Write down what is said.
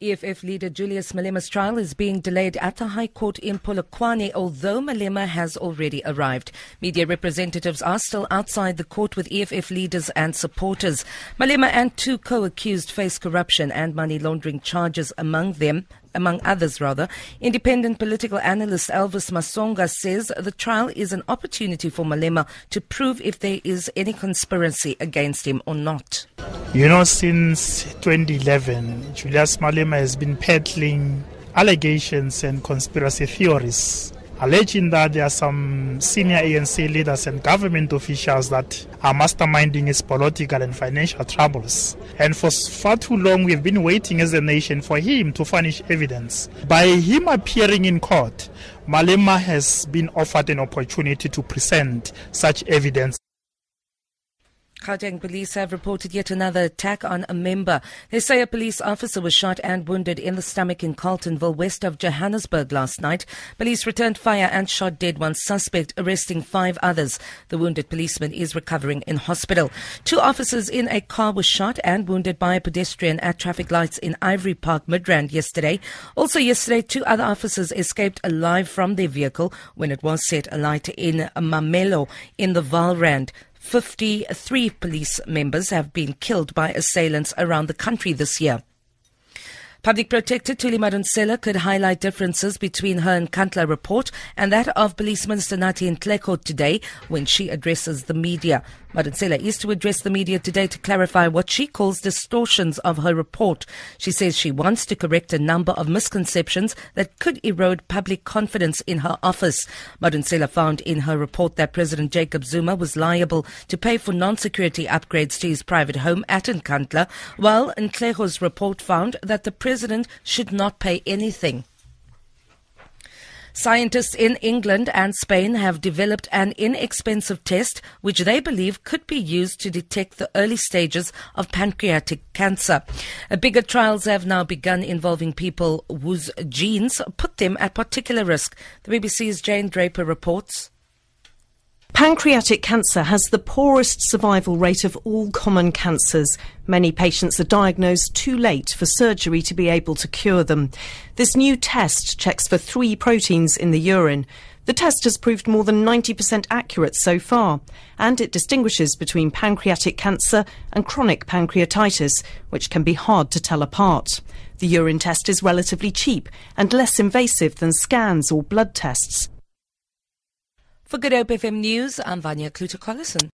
EFF leader Julius Malema's trial is being delayed at the High Court in Polokwane, although Malema has already arrived. Media representatives are still outside the court with EFF leaders and supporters. Malema and two co-accused face corruption and money laundering charges among others. Independent political analyst Elvis Masonga says the trial is an opportunity for Malema to prove if there is any conspiracy against him or not. You know, since 2011, Julius Malema has been peddling allegations and conspiracy theories, alleging that there are some senior ANC leaders and government officials that are masterminding his political and financial troubles. And for far too long, we've been waiting as a nation for him to furnish evidence. By him appearing in court, Malema has been offered an opportunity to present such evidence. Gauteng police have reported yet another attack on a member. They say a police officer was shot and wounded in the stomach in Carletonville, west of Johannesburg last night. Police returned fire and shot dead one suspect, arresting five others. The wounded policeman is recovering in hospital. Two officers in a car were shot and wounded by a pedestrian at traffic lights in Ivory Park, Midrand yesterday. Also yesterday, two other officers escaped alive from their vehicle when it was set alight in Mamelo in the Valrand. 53 police members have been killed by assailants around the country this year. Public Protector Thuli Madonsela could highlight differences between her Nkandla report and that of Police Minister Nati Nhleko today when she addresses the media. Madonsela is to address the media today to clarify what she calls distortions of her report. She says she wants to correct a number of misconceptions that could erode public confidence in her office. Madonsela found in her report that President Jacob Zuma was liable to pay for non-security upgrades to his private home at Nkandla, while Nhleko's report found that the President should not pay anything. Scientists in England and Spain have developed an inexpensive test which they believe could be used to detect the early stages of pancreatic cancer. Bigger trials have now begun involving people whose genes put them at particular risk. The BBC's Jane Draper reports. Pancreatic cancer has the poorest survival rate of all common cancers. Many patients are diagnosed too late for surgery to be able to cure them. This new test checks for three proteins in the urine. The test has proved more than 90% accurate so far, and it distinguishes between pancreatic cancer and chronic pancreatitis, which can be hard to tell apart. The urine test is relatively cheap and less invasive than scans or blood tests. For Good Hope FM News, I'm Vanya Kluter-Collison.